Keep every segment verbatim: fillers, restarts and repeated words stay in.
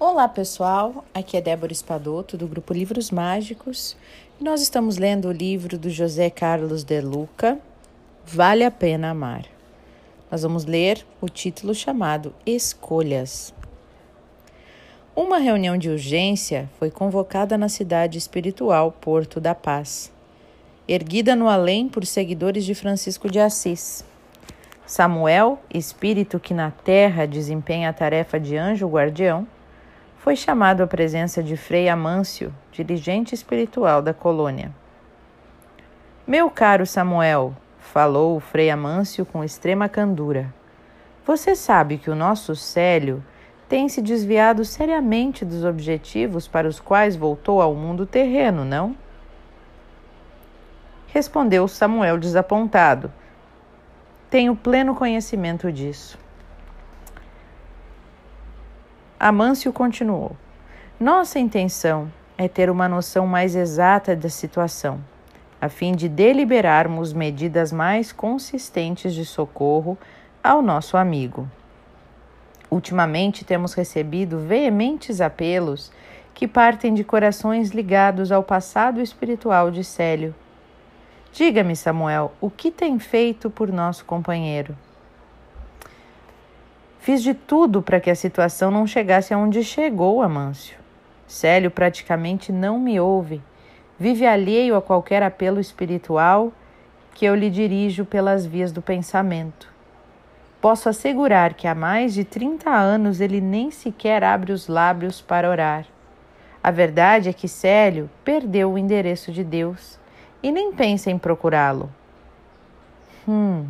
Olá pessoal, aqui é Débora Spadotto do Grupo Livros Mágicos e nós estamos lendo o livro do José Carlos de De Lucca, Vale a Pena Amar. Nós vamos ler o título chamado Escolhas. Uma reunião de urgência foi convocada na cidade espiritual Porto da Paz, erguida no além por seguidores de Francisco de Assis. Samuel, espírito que na terra desempenha a tarefa de anjo guardião, foi chamado à presença de Frei Amâncio, dirigente espiritual da colônia. Meu caro Samuel, falou o Frei Amâncio com extrema candura, você sabe que o nosso Célio tem se desviado seriamente dos objetivos para os quais voltou ao mundo terreno, não? Respondeu Samuel desapontado. Tenho pleno conhecimento disso. Amâncio continuou. Nossa intenção é ter uma noção mais exata da situação, a fim de deliberarmos medidas mais consistentes de socorro ao nosso amigo. Ultimamente temos recebido veementes apelos que partem de corações ligados ao passado espiritual de Célio. Diga-me, Samuel, o que tem feito por nosso companheiro? Fiz de tudo para que a situação não chegasse aonde chegou, Amâncio. Célio praticamente não me ouve. Vive alheio a qualquer apelo espiritual que eu lhe dirijo pelas vias do pensamento. Posso assegurar que há mais de trinta anos ele nem sequer abre os lábios para orar. A verdade é que Célio perdeu o endereço de Deus e nem pensa em procurá-lo. Hum,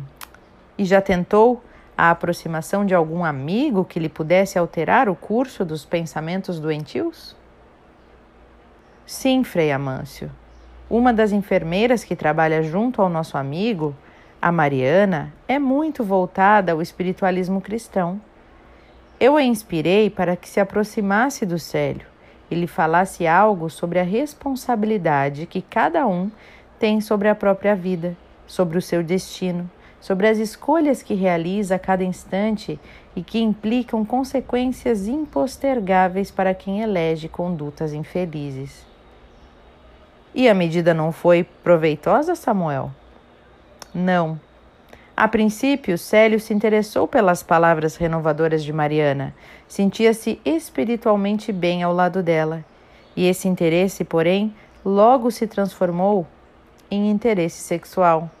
e já tentou a aproximação de algum amigo que lhe pudesse alterar o curso dos pensamentos doentios? Sim, Frei Amâncio. Uma das enfermeiras que trabalha junto ao nosso amigo, a Mariana, é muito voltada ao espiritualismo cristão. Eu a inspirei para que se aproximasse do Célio e lhe falasse algo sobre a responsabilidade que cada um tem sobre a própria vida, sobre o seu destino, sobre as escolhas que realiza a cada instante e que implicam consequências impostergáveis para quem elege condutas infelizes. E a medida não foi proveitosa, Samuel? Não. A princípio, Célio se interessou pelas palavras renovadoras de Mariana. Sentia-se espiritualmente bem ao lado dela. E esse interesse, porém, logo se transformou em interesse sexual.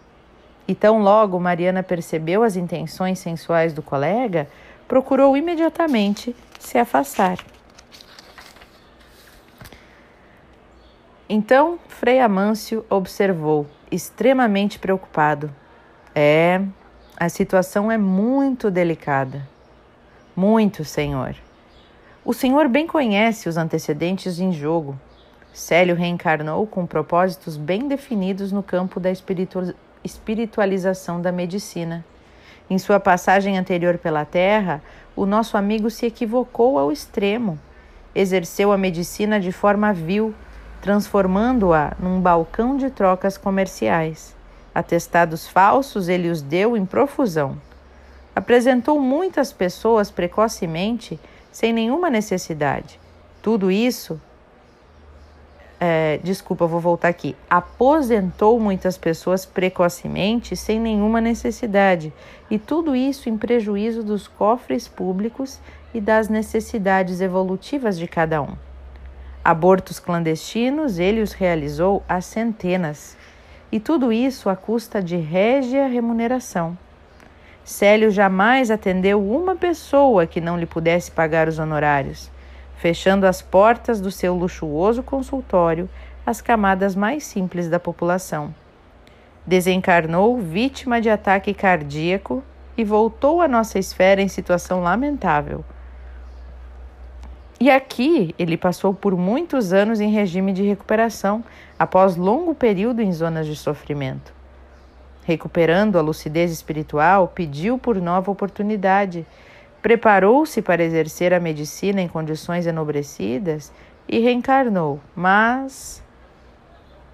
E tão logo Mariana percebeu as intenções sensuais do colega, procurou imediatamente se afastar. Então, Frei Amâncio observou, extremamente preocupado. É, a situação é muito delicada. Muito, senhor. O senhor bem conhece os antecedentes em jogo. Célio reencarnou com propósitos bem definidos no campo da espiritualidade. Espiritualização da medicina. Em sua passagem anterior pela Terra, o nosso amigo se equivocou ao extremo. Exerceu a medicina de forma vil, transformando-a num balcão de trocas comerciais. Atestados falsos ele os deu em profusão. Apresentou muitas pessoas precocemente, sem nenhuma necessidade. Tudo isso... É, desculpa, vou voltar aqui. Aposentou muitas pessoas precocemente, sem nenhuma necessidade, e tudo isso em prejuízo dos cofres públicos e das necessidades evolutivas de cada um. Abortos clandestinos, ele os realizou a centenas, e tudo isso à custa de régia remuneração. Célio jamais atendeu uma pessoa que não lhe pudesse pagar os honorários, fechando as portas do seu luxuoso consultório às camadas mais simples da população. Desencarnou vítima de ataque cardíaco e voltou à nossa esfera em situação lamentável. E aqui ele passou por muitos anos em regime de recuperação, após longo período em zonas de sofrimento. Recuperando a lucidez espiritual, pediu por nova oportunidade, preparou-se para exercer a medicina em condições enobrecidas e reencarnou, mas...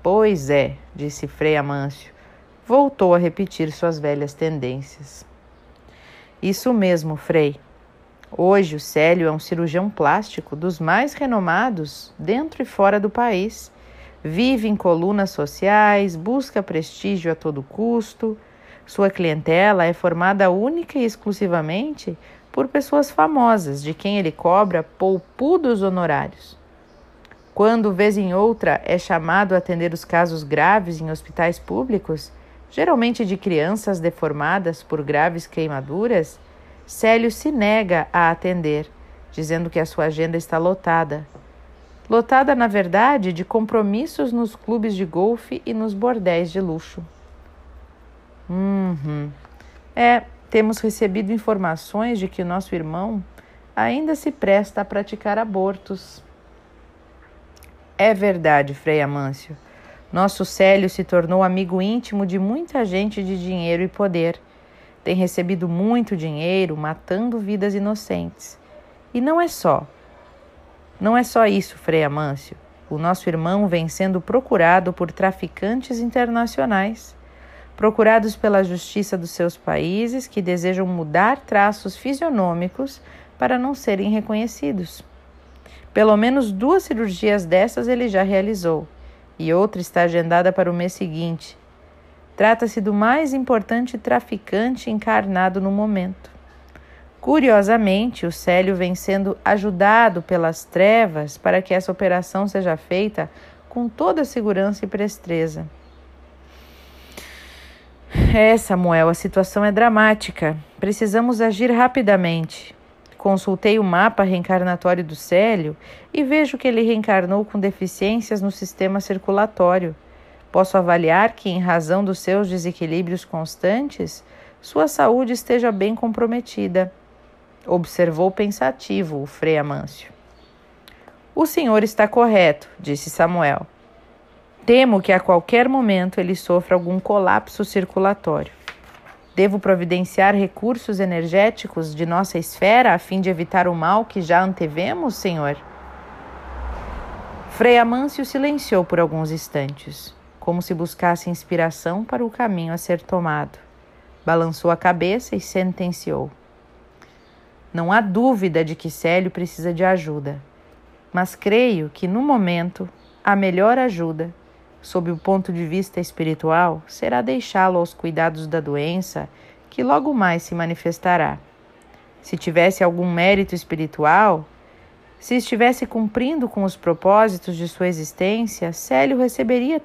Pois é, disse Frei Amâncio, voltou a repetir suas velhas tendências. Isso mesmo, Frei. Hoje, o Célio é um cirurgião plástico dos mais renomados dentro e fora do país. Vive em colunas sociais, busca prestígio a todo custo. Sua clientela é formada única e exclusivamente por pessoas famosas, de quem ele cobra poupudos honorários. Quando, vez em outra, é chamado a atender os casos graves em hospitais públicos, geralmente de crianças deformadas por graves queimaduras, Célio se nega a atender, dizendo que a sua agenda está lotada. Lotada, na verdade, de compromissos nos clubes de golfe e nos bordéis de luxo. Uhum. É, temos recebido informações de que o nosso irmão ainda se presta a praticar abortos. É verdade, Frei Amâncio. Nosso Célio se tornou amigo íntimo de muita gente de dinheiro e poder. Tem recebido muito dinheiro, matando vidas inocentes. E não é só. Não é só isso, Frei Amâncio. O nosso irmão vem sendo procurado por traficantes internacionais, procurados pela justiça dos seus países, que desejam mudar traços fisionômicos para não serem reconhecidos. Pelo menos duas cirurgias dessas ele já realizou, e outra está agendada para o mês seguinte. Trata-se do mais importante traficante encarnado no momento. Curiosamente, o Célio vem sendo ajudado pelas trevas para que essa operação seja feita com toda a segurança e presteza. É, Samuel, a situação é dramática. Precisamos agir rapidamente. Consultei o mapa reencarnatório do Célio e vejo que ele reencarnou com deficiências no sistema circulatório. Posso avaliar que, em razão dos seus desequilíbrios constantes, sua saúde esteja bem comprometida. Observou pensativo o Frei Amâncio. O senhor está correto, disse Samuel. Temo que a qualquer momento ele sofra algum colapso circulatório. Devo providenciar recursos energéticos de nossa esfera a fim de evitar o mal que já antevemos, senhor? Frei Amâncio silenciou por alguns instantes, como se buscasse inspiração para o caminho a ser tomado. Balançou a cabeça e sentenciou. Não há dúvida de que Célio precisa de ajuda, mas creio que, no momento, a melhor ajuda, sob o ponto de vista espiritual, será deixá-lo aos cuidados da doença, que logo mais se manifestará. Se tivesse algum mérito espiritual, se estivesse cumprindo com os propósitos de sua existência, Célio receberia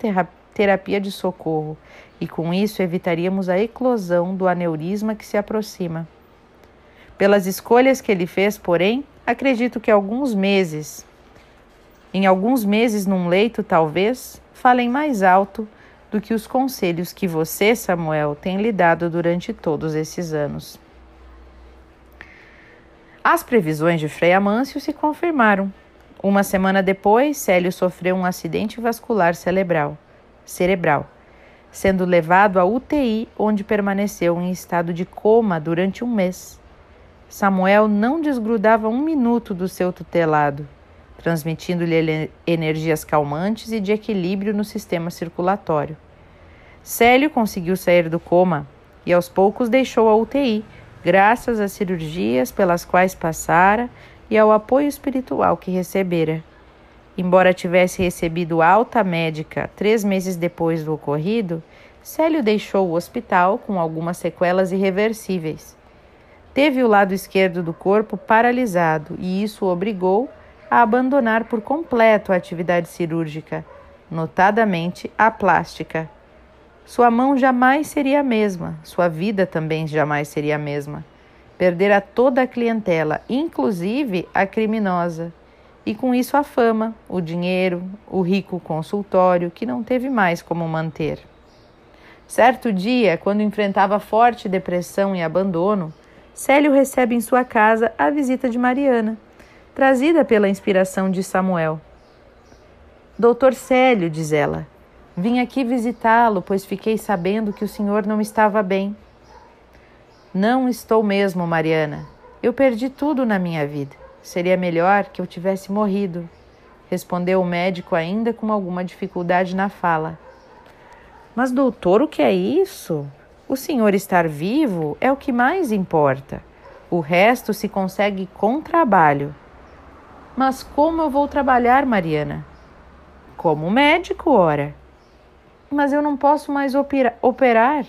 terapia de socorro e com isso evitaríamos a eclosão do aneurisma que se aproxima. Pelas escolhas que ele fez, porém, acredito que alguns meses, em alguns meses num leito talvez, falem mais alto do que os conselhos que você, Samuel, tem lhe dado durante todos esses anos. As previsões de Frei Amâncio se confirmaram. Uma semana depois, Célio sofreu um acidente vascular cerebral, cerebral, sendo levado à U T I, onde permaneceu em estado de coma durante um mês. Samuel não desgrudava um minuto do seu tutelado, transmitindo-lhe energias calmantes e de equilíbrio no sistema circulatório. Célio conseguiu sair do coma e aos poucos deixou a U T I, graças às cirurgias pelas quais passara e ao apoio espiritual que recebera. Embora tivesse recebido alta médica três meses depois do ocorrido, Célio deixou o hospital com algumas sequelas irreversíveis. Teve o lado esquerdo do corpo paralisado e isso o obrigou a abandonar por completo a atividade cirúrgica, notadamente a plástica. Sua mão jamais seria a mesma, sua vida também jamais seria a mesma. Perdera toda a clientela, inclusive a criminosa. E com isso a fama, o dinheiro, o rico consultório, que não teve mais como manter. Certo dia, quando enfrentava forte depressão e abandono, Célio recebe em sua casa a visita de Mariana, trazida pela inspiração de Samuel. Doutor Célio, diz ela, vim aqui visitá-lo, pois fiquei sabendo que o senhor não estava bem. Não estou mesmo, Mariana. Eu perdi tudo na minha vida. Seria melhor que eu tivesse morrido, respondeu o médico ainda com alguma dificuldade na fala. Mas, doutor, o que é isso? O senhor estar vivo é o que mais importa. O resto se consegue com trabalho. Mas como eu vou trabalhar, Mariana? Como médico, ora. Mas eu não posso mais operar.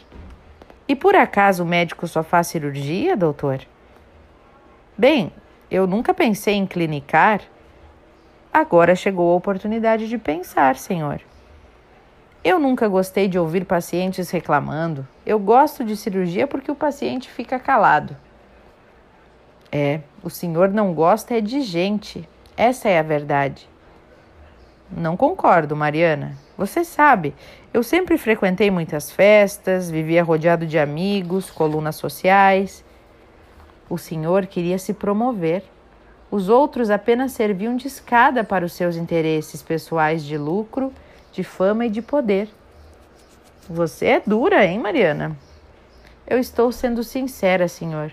E por acaso o médico só faz cirurgia, doutor? Bem, eu nunca pensei em clinicar. Agora chegou a oportunidade de pensar, senhor. Eu nunca gostei de ouvir pacientes reclamando. Eu gosto de cirurgia porque o paciente fica calado. É, o senhor não gosta é de gente. Essa é a verdade. Não concordo, Mariana. Você sabe, eu sempre frequentei muitas festas, vivia rodeado de amigos, colunas sociais. O senhor queria se promover. Os outros apenas serviam de escada para os seus interesses pessoais de lucro, de fama e de poder. Você é dura, hein, Mariana? Eu estou sendo sincera, senhor.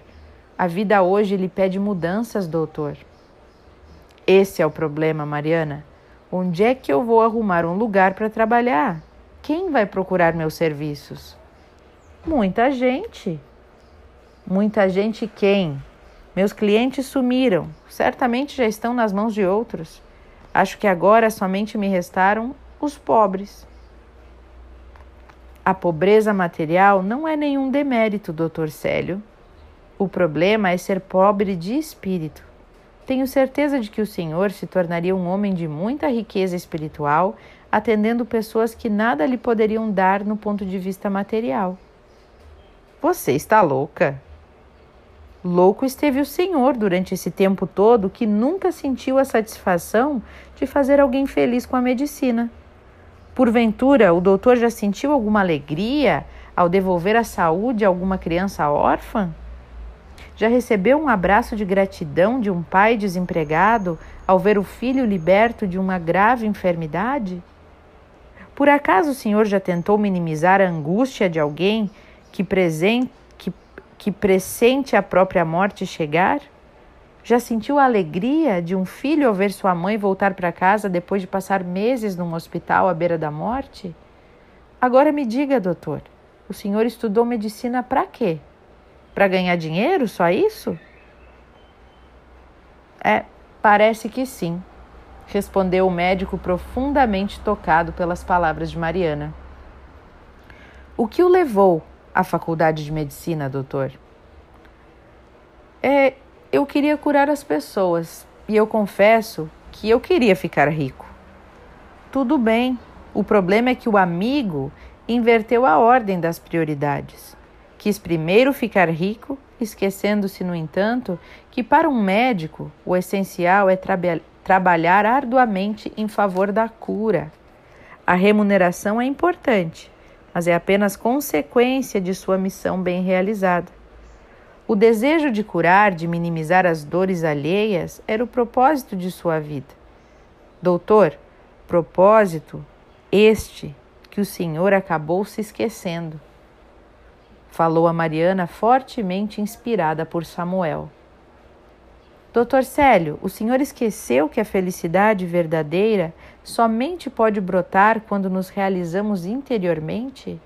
A vida hoje lhe pede mudanças, doutor. Esse é o problema, Mariana. Onde é que eu vou arrumar um lugar para trabalhar? Quem vai procurar meus serviços? Muita gente. Muita gente quem? Meus clientes sumiram. Certamente já estão nas mãos de outros. Acho que agora somente me restaram os pobres. A pobreza material não é nenhum demérito, doutor Célio. O problema é ser pobre de espírito. Tenho certeza de que o senhor se tornaria um homem de muita riqueza espiritual, atendendo pessoas que nada lhe poderiam dar no ponto de vista material. Você está louca? Louco esteve o senhor durante esse tempo todo que nunca sentiu a satisfação de fazer alguém feliz com a medicina. Porventura, o doutor já sentiu alguma alegria ao devolver a saúde a alguma criança órfã? Já recebeu um abraço de gratidão de um pai desempregado ao ver o filho liberto de uma grave enfermidade? Por acaso o senhor já tentou minimizar a angústia de alguém que, presen- que, que pressente a própria morte chegar? Já sentiu a alegria de um filho ao ver sua mãe voltar para casa depois de passar meses num hospital à beira da morte? Agora me diga, doutor, o senhor estudou medicina para quê? Para ganhar dinheiro, só isso? É, parece que sim, respondeu o médico profundamente tocado pelas palavras de Mariana. O que o levou à faculdade de medicina, doutor? É, eu queria curar as pessoas e eu confesso que eu queria ficar rico. Tudo bem, o problema é que o amigo inverteu a ordem das prioridades. Quis primeiro ficar rico, esquecendo-se, no entanto, que para um médico o essencial é traba- trabalhar arduamente em favor da cura. A remuneração é importante, mas é apenas consequência de sua missão bem realizada. O desejo de curar, de minimizar as dores alheias, era o propósito de sua vida. Doutor, propósito este que o senhor acabou se esquecendo. Falou a Mariana, fortemente inspirada por Samuel. Doutor Célio, o senhor esqueceu que a felicidade verdadeira somente pode brotar quando nos realizamos interiormente?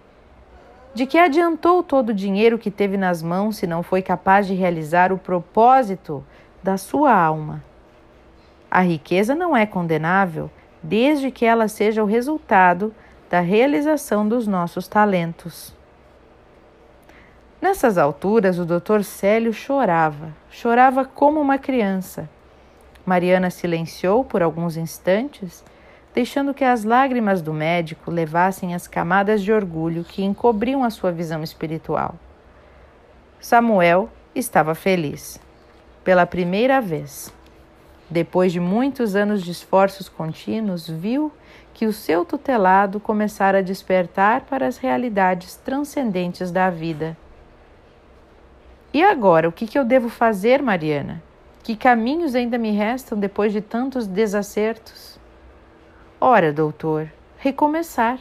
De que adiantou todo o dinheiro que teve nas mãos se não foi capaz de realizar o propósito da sua alma? A riqueza não é condenável, desde que ela seja o resultado da realização dos nossos talentos. Nessas alturas, o doutor Célio chorava, chorava como uma criança. Mariana silenciou por alguns instantes, deixando que as lágrimas do médico levassem as camadas de orgulho que encobriam a sua visão espiritual. Samuel estava feliz, pela primeira vez. Depois de muitos anos de esforços contínuos, viu que o seu tutelado começara a despertar para as realidades transcendentes da vida. E agora, o que, que eu devo fazer, Mariana? Que caminhos ainda me restam depois de tantos desacertos? Ora, doutor, recomeçar.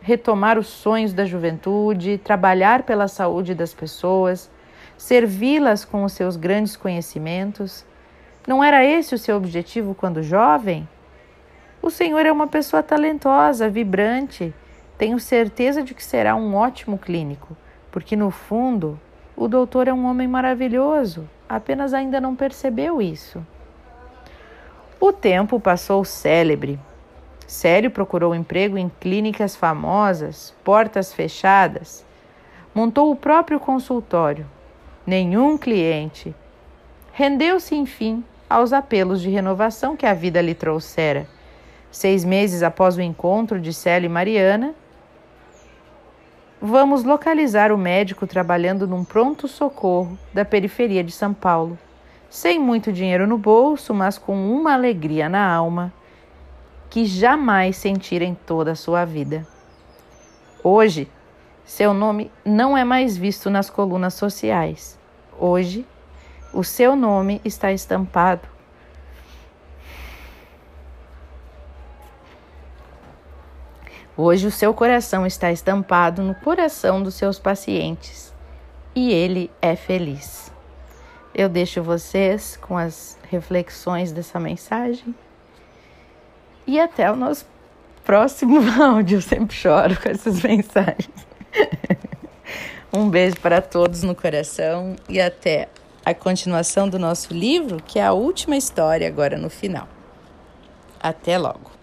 Retomar os sonhos da juventude, trabalhar pela saúde das pessoas, servi-las com os seus grandes conhecimentos. Não era esse o seu objetivo quando jovem? O senhor é uma pessoa talentosa, vibrante. Tenho certeza de que será um ótimo clínico, porque no fundo... o doutor é um homem maravilhoso, apenas ainda não percebeu isso. O tempo passou célebre. Célio procurou emprego em clínicas famosas, portas fechadas. Montou o próprio consultório. Nenhum cliente. Rendeu-se, enfim, aos apelos de renovação que a vida lhe trouxera. Seis meses após o encontro de Célio e Mariana, vamos localizar o médico trabalhando num pronto-socorro da periferia de São Paulo. Sem muito dinheiro no bolso, mas com uma alegria na alma que jamais sentira em toda a sua vida. Hoje, seu nome não é mais visto nas colunas sociais. Hoje, o seu nome está estampado Hoje o seu coração está estampado no coração dos seus pacientes e ele é feliz. Eu deixo vocês com as reflexões dessa mensagem e até o nosso próximo áudio. Eu sempre choro com essas mensagens. Um beijo para todos no coração e até a continuação do nosso livro, que é a última história agora no final. Até logo!